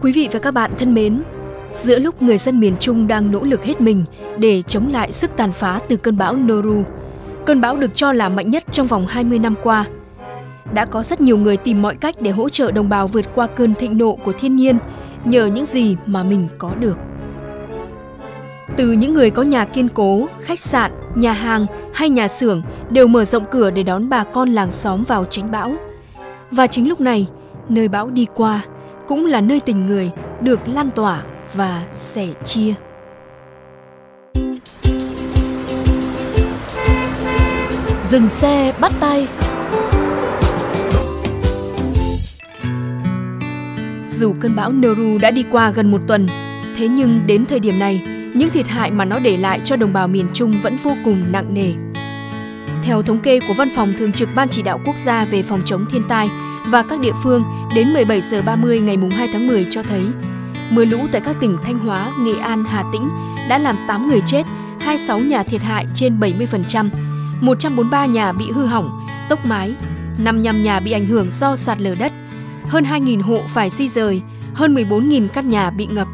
Quý vị và các bạn thân mến, giữa lúc người dân miền Trung đang nỗ lực hết mình để chống lại sức tàn phá từ cơn bão Noru, cơn bão được cho là mạnh nhất trong vòng 20 năm qua, đã có rất nhiều người tìm mọi cách để hỗ trợ đồng bào vượt qua cơn thịnh nộ của thiên nhiên nhờ những gì mà mình có được. Từ những người có nhà kiên cố, khách sạn, nhà hàng hay nhà xưởng đều mở rộng cửa để đón bà con làng xóm vào tránh bão. Và chính lúc này, nơi bão đi qua cũng là nơi tình người được lan tỏa và sẻ chia. Dừng xe bắt tay. Dù cơn bão Noru đã đi qua gần một tuần, thế nhưng đến thời điểm này, những thiệt hại mà nó để lại cho đồng bào miền Trung vẫn vô cùng nặng nề. Theo thống kê của Văn phòng Thường trực Ban Chỉ đạo Quốc gia về phòng chống thiên tai và các địa phương đến 17 giờ 30 ngày 2 tháng 10 cho thấy, mưa lũ tại các tỉnh Thanh Hóa, Nghệ An, Hà Tĩnh đã làm 8 người chết, 26 nhà thiệt hại trên 70%, 143 nhà bị hư hỏng, tốc mái, 55 nhà bị ảnh hưởng do sạt lở đất, hơn 2.000 hộ phải di rời, hơn 14.000 căn nhà bị ngập.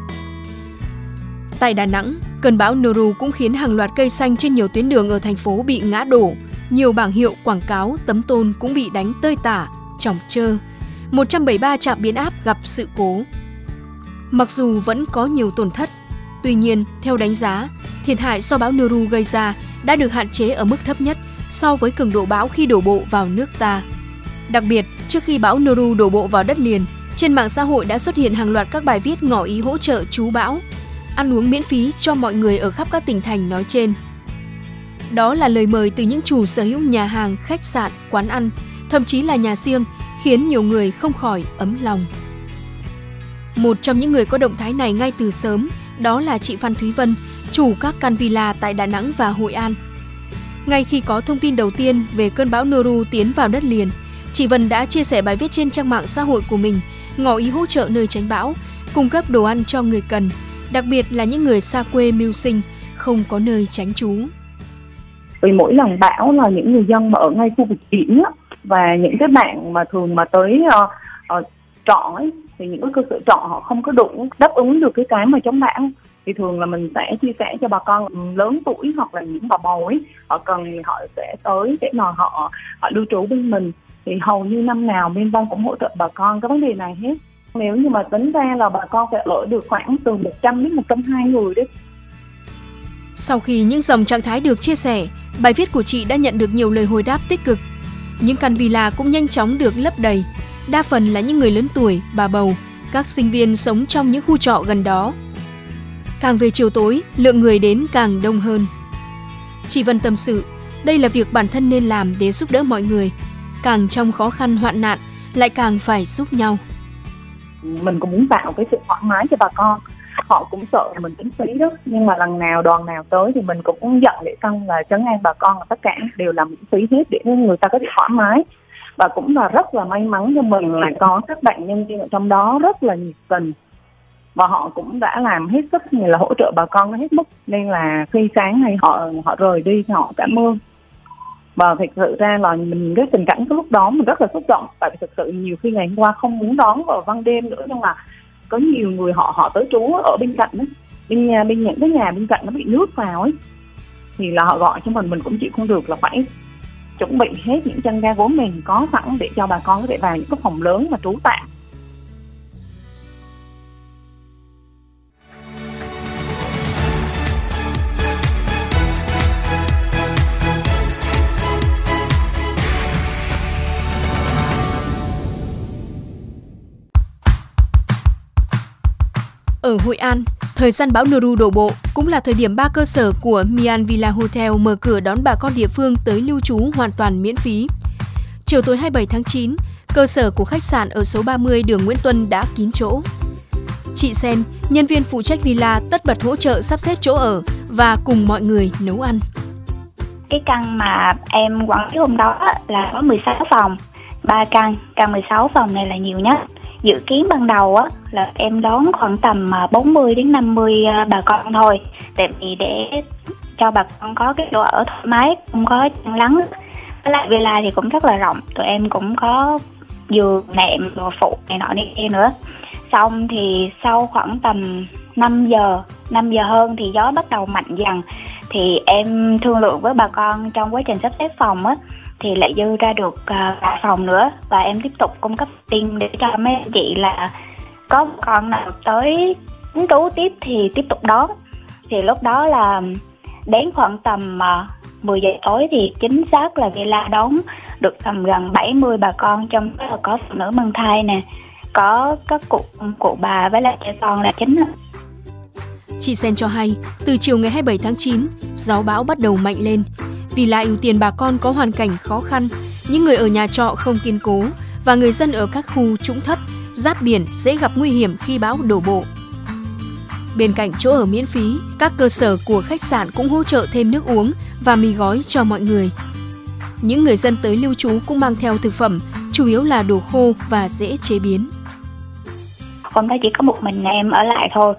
Tại Đà Nẵng, cơn bão Noru cũng khiến hàng loạt cây xanh trên nhiều tuyến đường ở thành phố bị ngã đổ, nhiều bảng hiệu quảng cáo, tấm tôn cũng bị đánh tơi tả, chỏng trơ, 173 trạm biến áp gặp sự cố. Mặc dù vẫn có nhiều tổn thất, tuy nhiên, theo đánh giá, thiệt hại do bão Noru gây ra đã được hạn chế ở mức thấp nhất so với cường độ bão khi đổ bộ vào nước ta. Đặc biệt, trước khi bão Noru đổ bộ vào đất liền, trên mạng xã hội đã xuất hiện hàng loạt các bài viết ngỏ ý hỗ trợ trú bão, ăn uống miễn phí cho mọi người ở khắp các tỉnh thành nói trên. Đó là lời mời từ những chủ sở hữu nhà hàng, khách sạn, quán ăn, thậm chí là nhà riêng, khiến nhiều người không khỏi ấm lòng. Một trong những người có động thái này ngay từ sớm, đó là chị Phan Thúy Vân, chủ các căn villa tại Đà Nẵng và Hội An. Ngay khi có thông tin đầu tiên về cơn bão Noru tiến vào đất liền, chị Vân đã chia sẻ bài viết trên trang mạng xã hội của mình, ngỏ ý hỗ trợ nơi tránh bão, cung cấp đồ ăn cho người cần, đặc biệt là những người xa quê mưu sinh, không có nơi tránh trú. Vì mỗi lần bão là những người dân mà ở ngay khu vực biển và những cái bạn mà thường mà tới trọ ấy, thì những cái cơ sở trọ họ không có đủ đáp ứng được cái mà chống bão, thì thường là mình sẽ chia sẻ cho bà con lớn tuổi hoặc là những bà bầu ấy, họ cần thì họ sẽ tới để mà họ lưu trú bên mình. Thì hầu như năm nào bên Văn cũng hỗ trợ bà con cái vấn đề này hết. Nếu như mà tính ra là bà con sẽ ở được khoảng từ 100 đến 120 người đấy. Sau khi những dòng trạng thái được chia sẻ, bài viết của chị đã nhận được nhiều lời hồi đáp tích cực. Những căn villa cũng nhanh chóng được lấp đầy, đa phần là những người lớn tuổi, bà bầu, các sinh viên sống trong những khu trọ gần đó. Càng về chiều tối, lượng người đến càng đông hơn. Chị Vân tâm sự, đây là việc bản thân nên làm để giúp đỡ mọi người. Càng trong khó khăn hoạn nạn, lại càng phải giúp nhau. Mình cũng muốn tạo cái sự thoải mái cho bà con. Họ cũng sợ là mình tính phí đó, nhưng mà lần nào đoàn nào tới thì mình cũng dặn để tăng là trấn an bà con là tất cả đều là miễn phí hết để người ta có thể thoải mái. Và cũng là rất là may mắn cho mình là có các bạn nhân viên ở trong đó rất là nhiệt tình. Và họ cũng đã làm hết sức là hỗ trợ bà con hết mức. Nên là khi sáng nay họ rời đi thì họ cảm ơn. Và thực sự ra là mình cái tình cảnh cái lúc đó mình rất là xúc động. Tại vì thực sự nhiều khi ngày hôm qua không muốn đón vào ban đêm nữa, nhưng mà có nhiều người họ tới trú ở bên cạnh ấy. Bên những cái nhà bên cạnh nó bị nước vào ấy, thì là họ gọi cho mình cũng chịu không được, là phải chuẩn bị hết những chân ga gối mình có sẵn để cho bà con có thể vào những cái phòng lớn mà trú tạm. Ở Hội An, Thời gian bão Noru đổ bộ cũng là thời điểm 3 cơ sở của Mian Villa Hotel mở cửa đón bà con địa phương tới lưu trú hoàn toàn miễn phí. Chiều tối 27 tháng 9, cơ sở của khách sạn ở số 30 đường Nguyễn Tuân đã kín chỗ. Chị Sen, nhân viên phụ trách villa, tất bật hỗ trợ sắp xếp chỗ ở và cùng mọi người nấu ăn. Cái căn mà em quản lý hôm đó là có 16 phòng, 3 căn, căn 16 phòng này là nhiều nhất. Dự kiến ban đầu là em đón khoảng tầm 40 đến 50 bà con thôi, tại vì để cho bà con có cái chỗ ở thoải mái, không có chăn lắng. Với lại villa thì cũng rất là rộng, tụi em cũng có giường, nệm, đồ phụ này nọ này kia nữa. Xong thì sau khoảng tầm 5 giờ hơn thì gió bắt đầu mạnh dần. Thì em thương lượng với bà con trong quá trình sắp xếp phòng thì lại dư ra được vài phòng nữa. Và em tiếp tục cung cấp tin để cho mấy chị là có con nào tới hứng thú tiếp thì tiếp tục đón. Thì lúc đó là đến khoảng tầm 10 giờ tối thì chính xác là villa đón được tầm gần 70 bà con, trong đó là có phụ nữ mang thai nè, có các cụ bà với lại trẻ con là chính. Chị Sen cho hay, từ chiều ngày 27 tháng 9, gió bão bắt đầu mạnh lên. Vì là ưu tiên bà con có hoàn cảnh khó khăn, những người ở nhà trọ không kiên cố và người dân ở các khu trũng thấp, giáp biển dễ gặp nguy hiểm khi bão đổ bộ. Bên cạnh chỗ ở miễn phí, các cơ sở của khách sạn cũng hỗ trợ thêm nước uống và mì gói cho mọi người. Những người dân tới lưu trú cũng mang theo thực phẩm, chủ yếu là đồ khô và dễ chế biến. Hôm đó chỉ có một mình em ở lại thôi.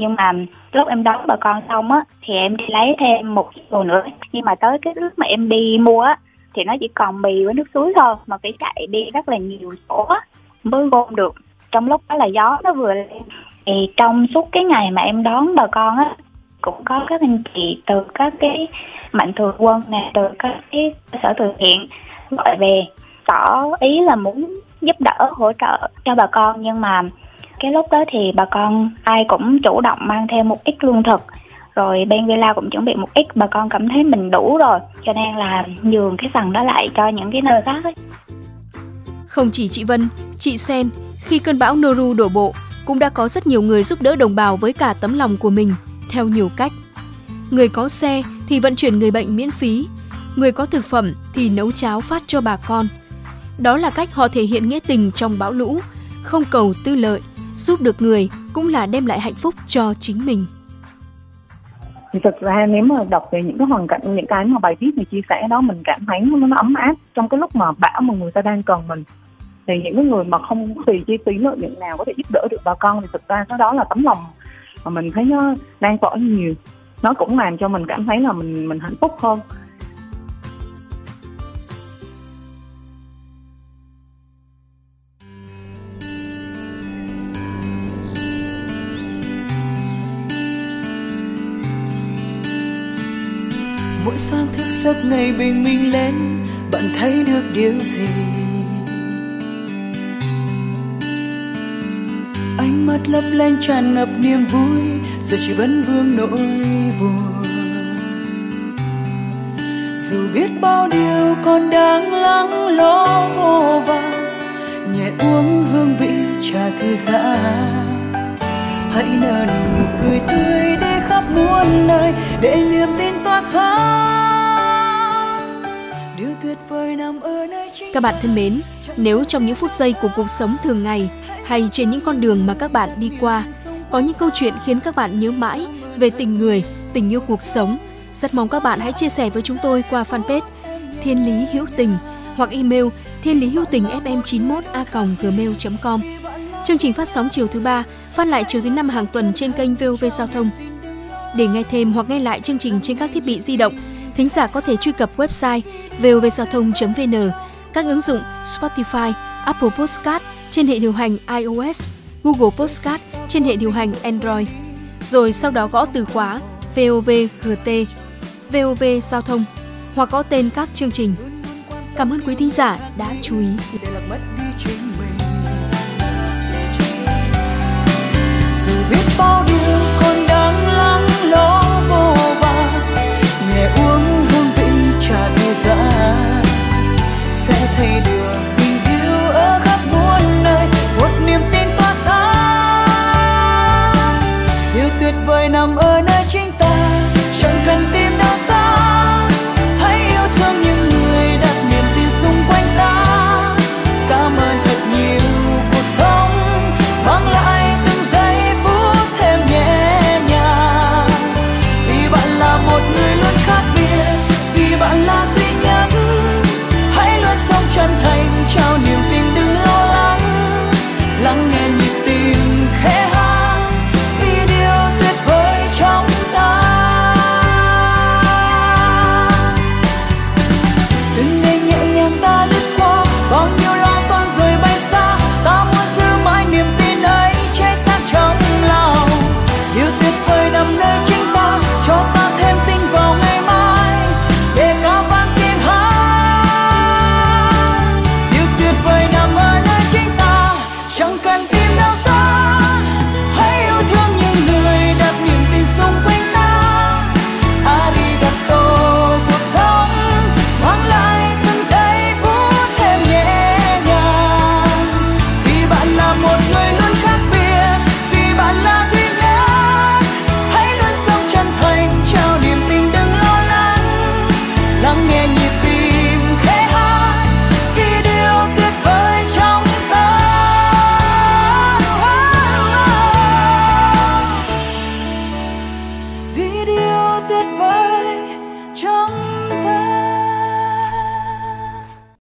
Nhưng mà lúc em đón bà con xong thì em đi lấy thêm một chiếc đồ nữa. Nhưng mà tới cái lúc mà em đi mua thì nó chỉ còn mì với nước suối thôi. Mà phải chạy đi rất là nhiều chỗ mới gom được. Trong lúc đó là gió nó vừa lên. Thì trong suốt cái ngày mà em đón bà con cũng có các anh chị từ các cái mạnh thường quân này, từ các cái cơ sở từ thiện gọi về tỏ ý là muốn giúp đỡ hỗ trợ cho bà con. Nhưng mà cái lúc đó thì bà con ai cũng chủ động mang theo một ít lương thực, rồi bên villa cũng chuẩn bị một ít. Bà con cảm thấy mình đủ rồi, cho nên là nhường cái phần đó lại cho những cái nơi khác. Không chỉ chị Vân, chị Sen, khi cơn bão Noru đổ bộ cũng đã có rất nhiều người giúp đỡ đồng bào với cả tấm lòng của mình theo nhiều cách. Người có xe thì vận chuyển người bệnh miễn phí, người có thực phẩm thì nấu cháo phát cho bà con. Đó là cách họ thể hiện nghĩa tình trong bão lũ, không cầu tư lợi, giúp được người cũng là đem lại hạnh phúc cho chính mình. Thực ra nếu mà đọc về những cái hoàn cảnh, những cái mà bài viết này chia sẻ đó, mình cảm thấy nó ấm áp trong cái lúc mà bão mà người ta đang cần mình. Thì những cái người mà không tùy chi phí lợi nhuận nào có thể giúp đỡ được bà con thì thực ra đó là tấm lòng mà mình thấy nó đang tỏ nhiều. Nó cũng làm cho mình cảm thấy là mình hạnh phúc hơn. Mỗi sáng thức giấc ngày bình minh lên, bạn thấy được điều gì? Ánh mắt lấp lánh tràn ngập niềm vui, giờ chỉ vẫn vương nỗi buồn. Dù biết bao điều còn đang lắng lo vô vọng, nhẹ uống hương vị trà thư giãn. Hãy nở nụ cười tươi để khắp muôn nơi, để niềm tin tỏa sáng. Điều tuyệt vời nằm ở nơi chính. Các bạn thân mến, nếu trong những phút giây của cuộc sống thường ngày hay trên những con đường mà các bạn đi qua có những câu chuyện khiến các bạn nhớ mãi về tình người, tình yêu cuộc sống, rất mong các bạn hãy chia sẻ với chúng tôi qua fanpage Thiên Lý Hữu Tình hoặc email thienlihữutinfm91a@gmail.com. Chương trình phát sóng chiều thứ 3, phát lại chiều thứ 5 hàng tuần trên kênh VOV Giao thông. Để nghe thêm hoặc nghe lại chương trình trên các thiết bị di động, thính giả có thể truy cập website vovgiaothong.vn, các ứng dụng Spotify, Apple Podcast trên hệ điều hành iOS, Google Podcast trên hệ điều hành Android. Rồi sau đó gõ từ khóa VOVGT, VOV Giao thông hoặc gõ tên các chương trình. Cảm ơn quý thính giả đã chú ý. Biết bao điều